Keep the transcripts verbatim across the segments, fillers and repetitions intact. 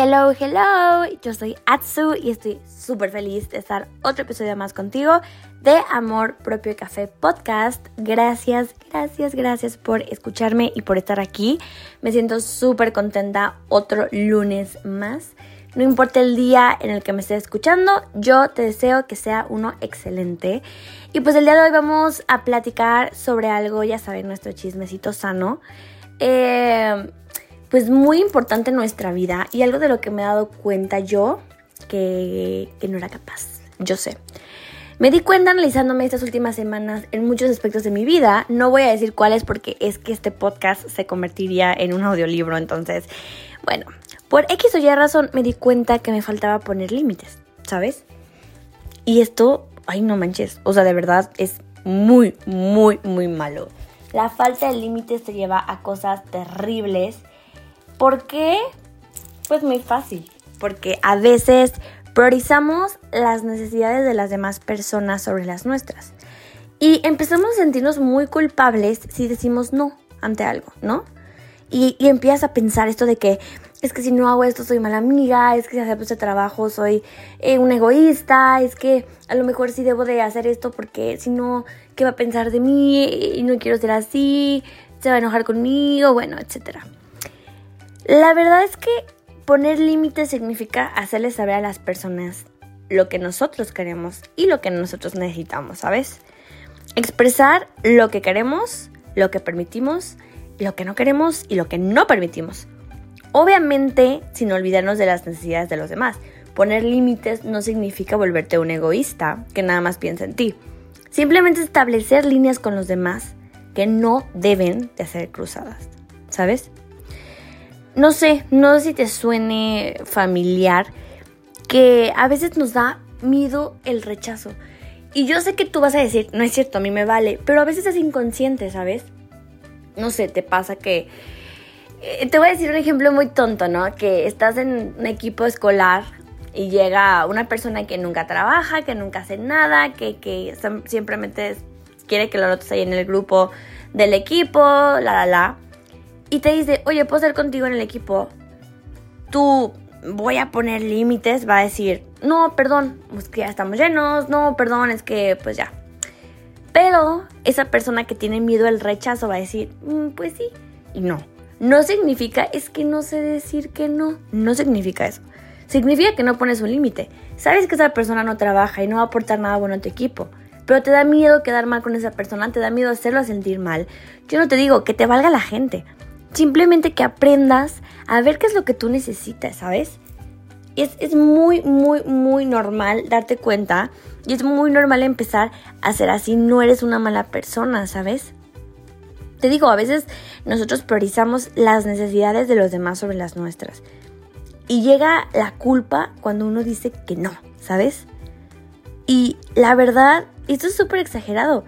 Hello, hello, yo soy Atsu y estoy súper feliz de estar otro episodio más contigo de Amor Propio Café Podcast. Gracias, gracias, gracias por escucharme y por estar aquí. Me siento súper contenta otro lunes más. No importa el día en el que me estés escuchando, yo te deseo que sea uno excelente. Y pues el día de hoy vamos a platicar sobre algo, ya saben, nuestro chismecito sano. Eh... Pues muy importante en nuestra vida y algo de lo que me he dado cuenta yo que, que no era capaz, yo sé. Me di cuenta analizándome estas últimas semanas en muchos aspectos de mi vida. No voy a decir cuáles porque es que este podcast se convertiría en un audiolibro. Entonces, bueno, por X o Y razón me di cuenta que me faltaba poner límites, ¿sabes? Y esto, ay no manches, o sea, de verdad es muy, muy, muy malo. La falta de límites te lleva a cosas terribles. ¿Por qué? Pues muy fácil, porque a veces priorizamos las necesidades de las demás personas sobre las nuestras y empezamos a sentirnos muy culpables si decimos no ante algo, ¿no? Y, y empiezas a pensar esto de que es que si no hago esto soy mala amiga, es que si acepto este trabajo soy eh, una egoísta, es que a lo mejor sí debo de hacer esto porque si no, ¿qué va a pensar de mí? Y no quiero ser así, se va a enojar conmigo, bueno, etcétera. La verdad es que poner límites significa hacerles saber a las personas lo que nosotros queremos y lo que nosotros necesitamos, ¿sabes? Expresar lo que queremos, lo que permitimos, lo que no queremos y lo que no permitimos. Obviamente, sin olvidarnos de las necesidades de los demás. Poner límites no significa volverte un egoísta que nada más piensa en ti. Simplemente establecer líneas con los demás que no deben de ser cruzadas, ¿sabes? No sé, no sé si te suene familiar, que a veces nos da miedo el rechazo. Y yo sé que tú vas a decir, no es cierto, a mí me vale, pero a veces es inconsciente, ¿sabes? No sé, te pasa que... Eh, te voy a decir un ejemplo muy tonto, ¿no? Que estás en un equipo escolar y llega una persona que nunca trabaja, que nunca hace nada, que, que simplemente quiere que lo notes ahí en el grupo del equipo, la, la, la. Y te dice, oye, ¿puedo estar contigo en el equipo? Tú, voy a poner límites, va a decir, no, perdón, pues que ya estamos llenos, no, perdón, es que pues ya. Pero esa persona que tiene miedo al rechazo va a decir, mm, pues sí, y no. No significa, es que no sé decir que no, no significa eso. Significa que no pones un límite. Sabes que esa persona no trabaja y no va a aportar nada bueno a tu equipo. Pero te da miedo quedar mal con esa persona, te da miedo hacerlo sentir mal. Yo no te digo que te valga la gente. Simplemente que aprendas a ver qué es lo que tú necesitas, ¿sabes? Es, es muy, muy, muy normal darte cuenta y es muy normal empezar a ser así. No eres una mala persona, ¿sabes? Te digo, a veces nosotros priorizamos las necesidades de los demás sobre las nuestras. Y llega la culpa cuando uno dice que no, ¿sabes? Y la verdad, esto es súper exagerado,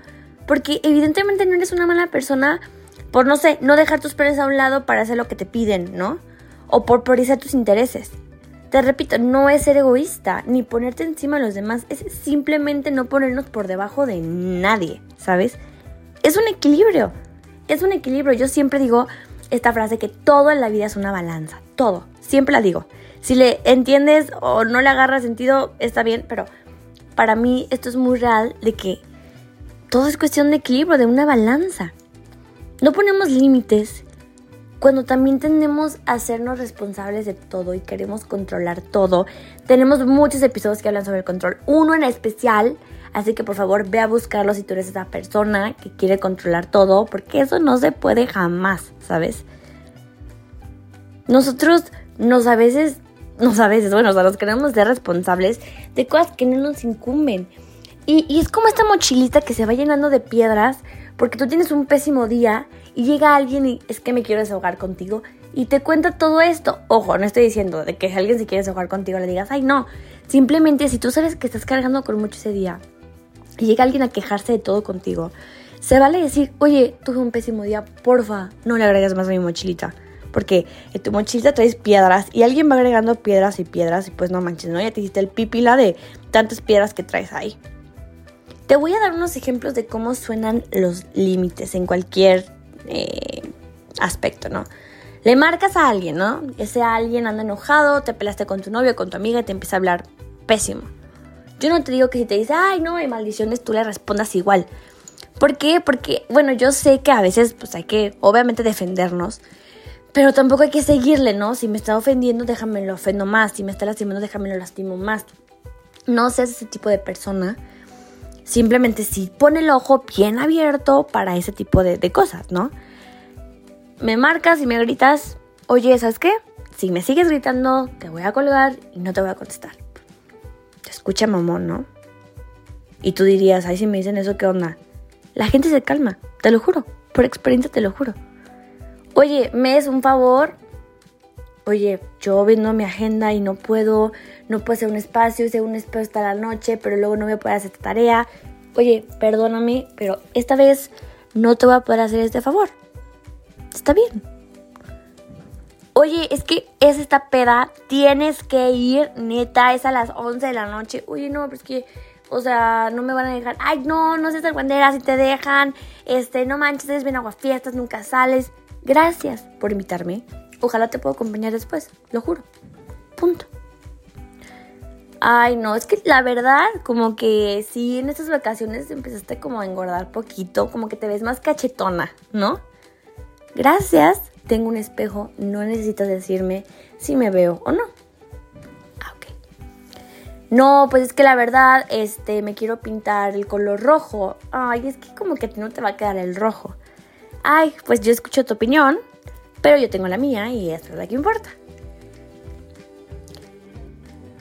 porque evidentemente no eres una mala persona. Por, no sé, no dejar tus planes a un lado para hacer lo que te piden, ¿no? O por priorizar tus intereses. Te repito, no es ser egoísta, ni ponerte encima de los demás. Es simplemente no ponernos por debajo de nadie, ¿sabes? Es un equilibrio. Es un equilibrio. Yo siempre digo esta frase que todo en la vida es una balanza. Todo. Siempre la digo. Si le entiendes o no le agarras sentido, está bien. Pero para mí esto es muy real de que todo es cuestión de equilibrio, de una balanza. No ponemos límites cuando también tendemos a hacernos responsables de todo y queremos controlar todo. Tenemos muchos episodios que hablan sobre el control, uno en especial, así que por favor ve a buscarlo si tú eres esa persona que quiere controlar todo, porque eso no se puede jamás, ¿sabes? Nosotros nos a veces, nos a veces, bueno, o sea, nos queremos ser responsables de cosas que no nos incumben. Y, y es como esta mochilita que se va llenando de piedras. Porque tú tienes un pésimo día y llega alguien y es que me quiero desahogar contigo y te cuenta todo esto. Ojo, no estoy diciendo de que si alguien se quiere desahogar contigo le digas, ay no. Simplemente si tú sabes que estás cargando con mucho ese día y llega alguien a quejarse de todo contigo, se vale decir, oye, tuve un pésimo día, porfa, no le agregas más a mi mochilita. Porque en tu mochilita traes piedras y alguien va agregando piedras y piedras y pues no manches, ¿no? Ya te hiciste el pipila de tantas piedras que traes ahí. Te voy a dar unos ejemplos de cómo suenan los límites en cualquier eh, aspecto, ¿no? le marcas a alguien, ¿no? Ese alguien anda enojado, te pelaste con tu novio, con tu amiga y te empieza a hablar pésimo. Yo no te digo que si te dice, ay, no, hay maldiciones, tú le respondas igual. ¿Por qué? Porque, bueno, yo sé que a veces pues hay que, obviamente, defendernos, pero tampoco hay que seguirle, ¿no? Si me está ofendiendo, déjame lo ofendo más. Si me está lastimando, déjame lo lastimo más. No seas ese tipo de persona. Simplemente sí, pon el ojo bien abierto para ese tipo de, de cosas, ¿no? Me marcas y me gritas, oye, ¿sabes qué? Si me sigues gritando, te voy a colgar y no te voy a contestar. Te escucha mamón, ¿no? Y tú dirías, ay, si me dicen eso, ¿qué onda? La gente se calma, te lo juro. Por experiencia te lo juro. Oye, ¿me es un favor? Oye, yo viendo mi agenda y no puedo, no puedo hacer un espacio, hice un espacio hasta la noche, pero luego no voy a poder hacer esta tarea. Oye, perdóname, pero esta vez no te voy a poder hacer este favor. Está bien. Oye, es que es esta peda, tienes que ir, neta, es a las once de la noche. Oye, no, pero es que, o sea, no me van a dejar. Ay, no, no seas algandera, si te dejan. Este, no manches, eres bien aguafiestas, nunca sales. Gracias por invitarme. Ojalá te pueda acompañar después, lo juro. Punto. Ay, no, es que la verdad, como que sí, en estas vacaciones empezaste como a engordar poquito, como que te ves más cachetona, ¿no? Gracias, tengo un espejo, no necesitas decirme si me veo o no. Ah, ok. No, pues es que la verdad, este, me quiero pintar el color rojo. Ay, es que como que a ti no te va a quedar el rojo. Ay, pues yo escucho tu opinión, pero yo tengo la mía y esta es la que importa.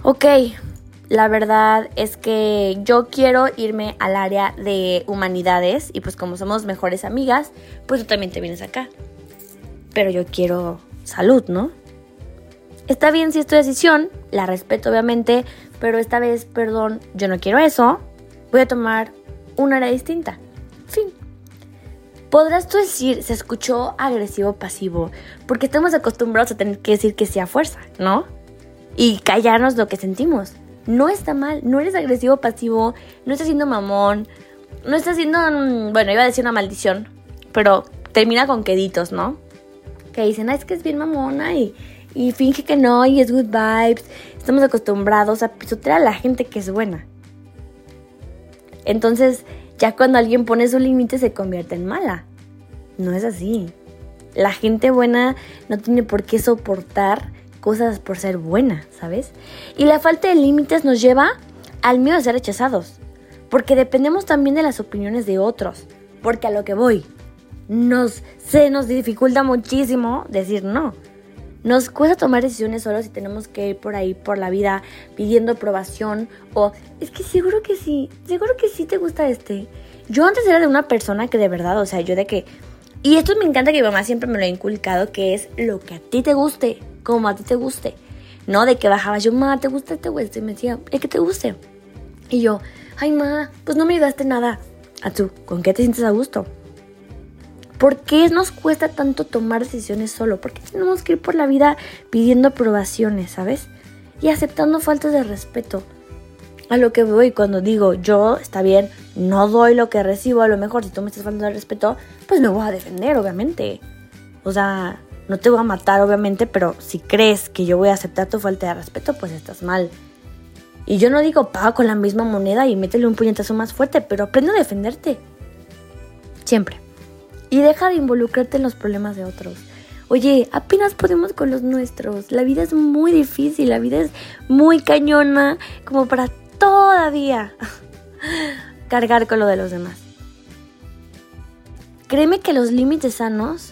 Ok, la verdad es que yo quiero irme al área de humanidades y pues como somos mejores amigas, pues tú también te vienes acá. Pero yo quiero salud, ¿no? Está bien si es tu decisión, la respeto obviamente, pero esta vez, perdón, yo no quiero eso. Voy a tomar una área distinta. Fin. Podrás tú decir, se escuchó agresivo pasivo, porque estamos acostumbrados a tener que decir que sí a fuerza, ¿no? Y callarnos lo que sentimos. No está mal, no eres agresivo pasivo, no estás siendo mamón, no estás siendo, bueno, iba a decir una maldición, pero termina con queditos, ¿no? Que dicen, ah, es que es bien mamona y, y finge que no y es good vibes. Estamos acostumbrados a pisotear a la gente que es buena. Entonces, ya cuando alguien pone su límite se convierte en mala. No es así. La gente buena no tiene por qué soportar cosas por ser buena, ¿sabes? Y la falta de límites nos lleva al miedo a ser rechazados. Porque dependemos también de las opiniones de otros. Porque a lo que voy, nos, se nos dificulta muchísimo decir no. Nos cuesta tomar decisiones solos si tenemos que ir por ahí, por la vida, pidiendo aprobación o... Es que seguro que sí, seguro que sí te gusta este. Yo antes era de una persona que de verdad, o sea, yo de que... Y esto me encanta que mi mamá siempre me lo ha inculcado, que es lo que a ti te guste, como a ti te guste. No de que bajabas, yo, ma, ¿te gusta este güey? Y me decía, ¿es que te guste? Y yo, ay, ma, pues no me ayudaste nada. ¿A tú? ¿Con qué te sientes a gusto? ¿Por qué nos cuesta tanto tomar decisiones solo? ¿Por qué tenemos que ir por la vida pidiendo aprobaciones, sabes? Y aceptando faltas de respeto. A lo que voy cuando digo, yo, está bien, no doy lo que recibo. A lo mejor si tú me estás faltando de respeto, pues me voy a defender, obviamente. O sea, no te voy a matar, obviamente, pero si crees que yo voy a aceptar tu falta de respeto, pues estás mal. Y yo no digo, paga con la misma moneda y métele un puñetazo más fuerte, pero aprende a defenderte. Siempre. Y deja de involucrarte en los problemas de otros. Oye, apenas podemos con los nuestros. La vida es muy difícil, la vida es muy cañona, como para todavía cargar con lo de los demás. Créeme que los límites sanos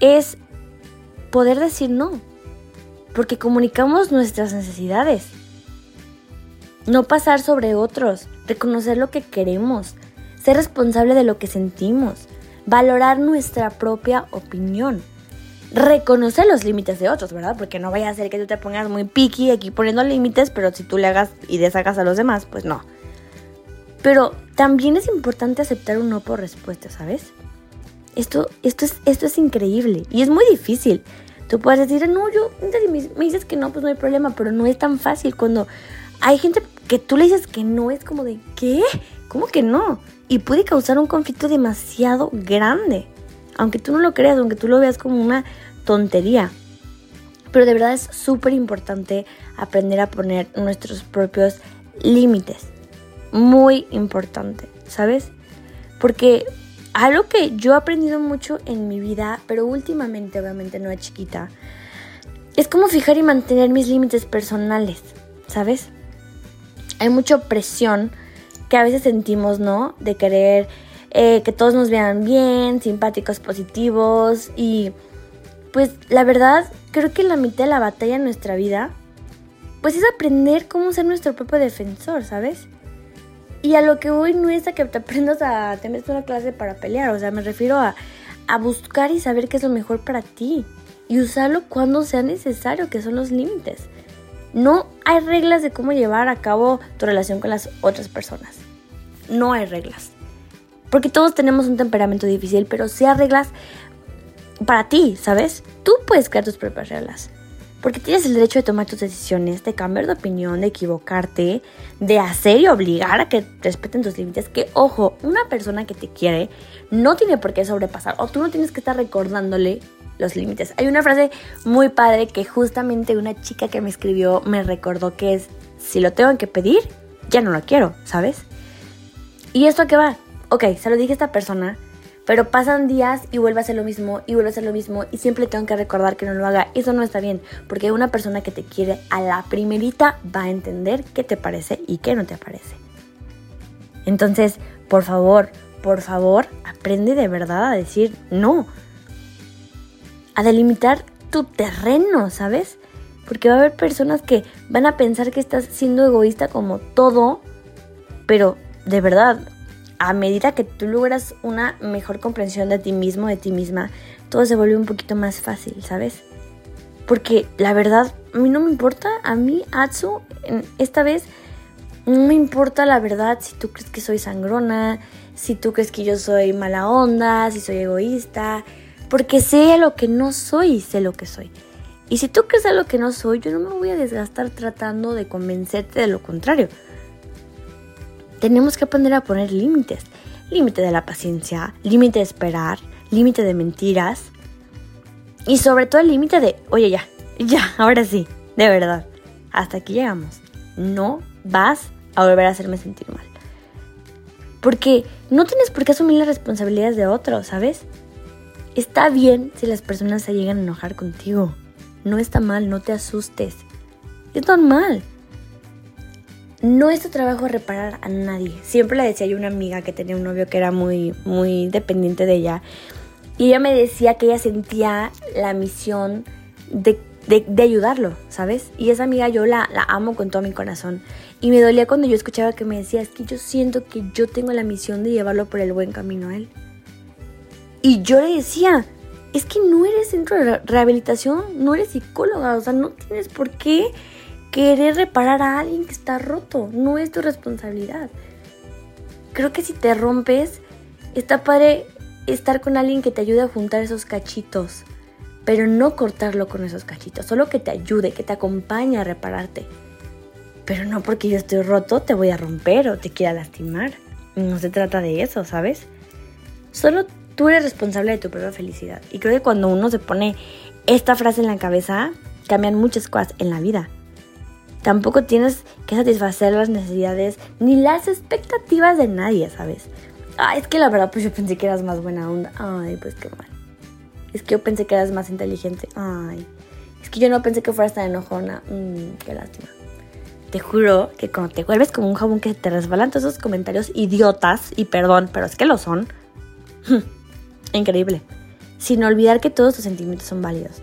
es poder decir no, porque comunicamos nuestras necesidades. No pasar sobre otros, reconocer lo que queremos, ser responsable de lo que sentimos. Valorar nuestra propia opinión. Reconocer los límites de otros, ¿verdad? Porque no vaya a ser que tú te pongas muy picky aquí poniendo límites, pero si tú le hagas y deshagas a los demás, pues no. Pero también es importante aceptar un no por respuesta, ¿sabes? Esto, esto, es, esto es increíble y es muy difícil. Tú puedes decir, no, yo, si me, me dices que no, pues no hay problema, pero no es tan fácil. Cuando hay gente que tú le dices que no, es como de, ¿qué? ¿Cómo que no? Y puede causar un conflicto demasiado grande. Aunque tú no lo creas, aunque tú lo veas como una tontería. Pero de verdad es súper importante aprender a poner nuestros propios límites. Muy importante, ¿sabes? Porque algo que yo he aprendido mucho en mi vida, pero últimamente, obviamente no de chiquita, es cómo fijar y mantener mis límites personales, ¿sabes? Hay mucha presión que a veces sentimos, ¿no? De querer eh, que todos nos vean bien, simpáticos, positivos. Y pues la verdad, creo que la mitad de la batalla en nuestra vida, pues es aprender cómo ser nuestro propio defensor, ¿sabes? Y a lo que voy no es a que te aprendas a tener una clase para pelear. O sea, me refiero a, a buscar y saber qué es lo mejor para ti. Y usarlo cuando sea necesario, que son los límites. No hay reglas de cómo llevar a cabo tu relación con las otras personas. No hay reglas. Porque todos tenemos un temperamento difícil, pero sí hay reglas para ti, ¿sabes? Tú puedes crear tus propias reglas. Porque tienes el derecho de tomar tus decisiones, de cambiar de opinión, de equivocarte, de hacer y obligar a que respeten tus límites. Que, ojo, una persona que te quiere no tiene por qué sobrepasar, o tú no tienes que estar recordándole los límites. Hay una frase muy padre que justamente una chica que me escribió me recordó, que es: si lo tengo que pedir, ya no lo quiero, ¿sabes? ¿Y esto a qué va? Ok, se lo dije a esta persona, pero pasan días y vuelve a hacer lo mismo, y vuelve a hacer lo mismo, y siempre tengo que recordar que no lo haga. Eso no está bien, porque una persona que te quiere a la primerita va a entender qué te parece y qué no te parece. Entonces, por favor, por favor, aprende de verdad a decir no. A delimitar tu terreno, ¿sabes? Porque va a haber personas que van a pensar que estás siendo egoísta como todo, pero de verdad, a medida que tú logras una mejor comprensión de ti mismo, de ti misma, todo se vuelve un poquito más fácil, ¿sabes? Porque la verdad, a mí no me importa, a mí, Atsu, esta vez no me importa la verdad si tú crees que soy sangrona, si tú crees que yo soy mala onda, si soy egoísta, porque sé lo que no soy y sé lo que soy. Y si tú crees a lo que no soy, yo no me voy a desgastar tratando de convencerte de lo contrario. Tenemos que aprender a poner límites. Límite de la paciencia, límite de esperar, límite de mentiras. Y sobre todo el límite de, oye, ya, ya, ahora sí, de verdad, hasta aquí llegamos. No vas a volver a hacerme sentir mal. Porque no tienes por qué asumir las responsabilidades de otros, ¿sabes? Está bien si las personas se llegan a enojar contigo. No está mal, no te asustes. Es normal. No es tu trabajo reparar a nadie. Siempre le decía yo a una amiga que tenía un novio que era muy, muy dependiente de ella. Y ella me decía que ella sentía la misión de, de, de ayudarlo, ¿sabes? Y esa amiga yo la, la amo con todo mi corazón. Y me dolía cuando yo escuchaba que me decía: es que yo siento que yo tengo la misión de llevarlo por el buen camino a él. Y yo le decía: es que no eres centro de rehabilitación, no eres psicóloga, o sea, no tienes por qué querer reparar a alguien que está roto, no es tu responsabilidad. Creo que si te rompes, está padre estar con alguien que te ayude a juntar esos cachitos, pero no cortarlo con esos cachitos, solo que te ayude, que te acompañe a repararte. Pero no porque yo estoy roto te voy a romper o te quiera lastimar. No se trata de eso, ¿sabes? Solo tú eres responsable de tu propia felicidad. Y creo que cuando uno se pone esta frase en la cabeza, cambian muchas cosas en la vida. Tampoco tienes que satisfacer las necesidades ni las expectativas de nadie, ¿sabes? Ah, es que la verdad, pues yo pensé que eras más buena onda. Ay, pues qué mal. Es que yo pensé que eras más inteligente. Ay, es que yo no pensé que fueras tan enojona. Mm, qué lástima. Te juro que cuando te vuelves como un jabón que te resbalan todos esos comentarios idiotas, y perdón, pero es que lo son, increíble. Sin olvidar que todos tus sentimientos son válidos.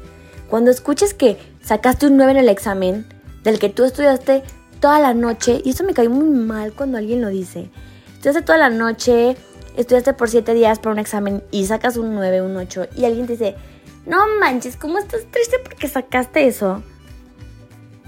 Cuando escuches que sacaste un nueve en el examen del que tú estudiaste toda la noche, y eso me cae muy mal cuando alguien lo dice, estudiaste toda la noche, estudiaste por siete días para un examen y sacas un nueve, un ocho, y alguien te dice: no manches, ¿cómo estás triste porque sacaste eso?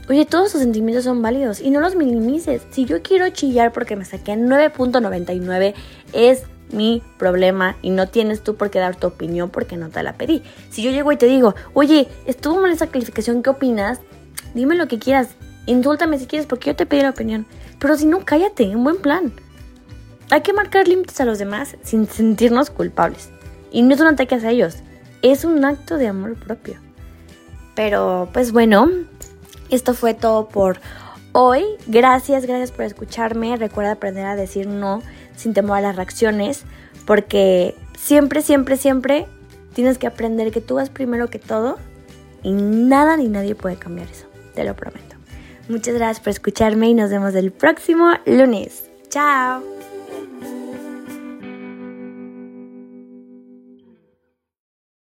Oye, todos tus sentimientos son válidos y no los minimices. Si yo quiero chillar porque me saqué nueve punto noventa y nueve, es mi problema y no tienes tú por qué dar tu opinión porque no te la pedí. Si yo llego y te digo: oye, estuvo mal esa calificación, ¿qué opinas? Dime lo que quieras, insúltame si quieres, porque yo te pedí la opinión. Pero si no, cállate, un buen plan. Hay que marcar límites a los demás sin sentirnos culpables. Y no es un ataque hacia ellos, es un acto de amor propio. Pero pues bueno, esto fue todo por hoy. Gracias, gracias por escucharme. Recuerda aprender a decir no sin temor a las reacciones, porque siempre, siempre, siempre tienes que aprender que tú vas primero que todo y nada ni nadie puede cambiar eso. Te lo prometo. Muchas gracias por escucharme y nos vemos el próximo lunes. ¡Chao!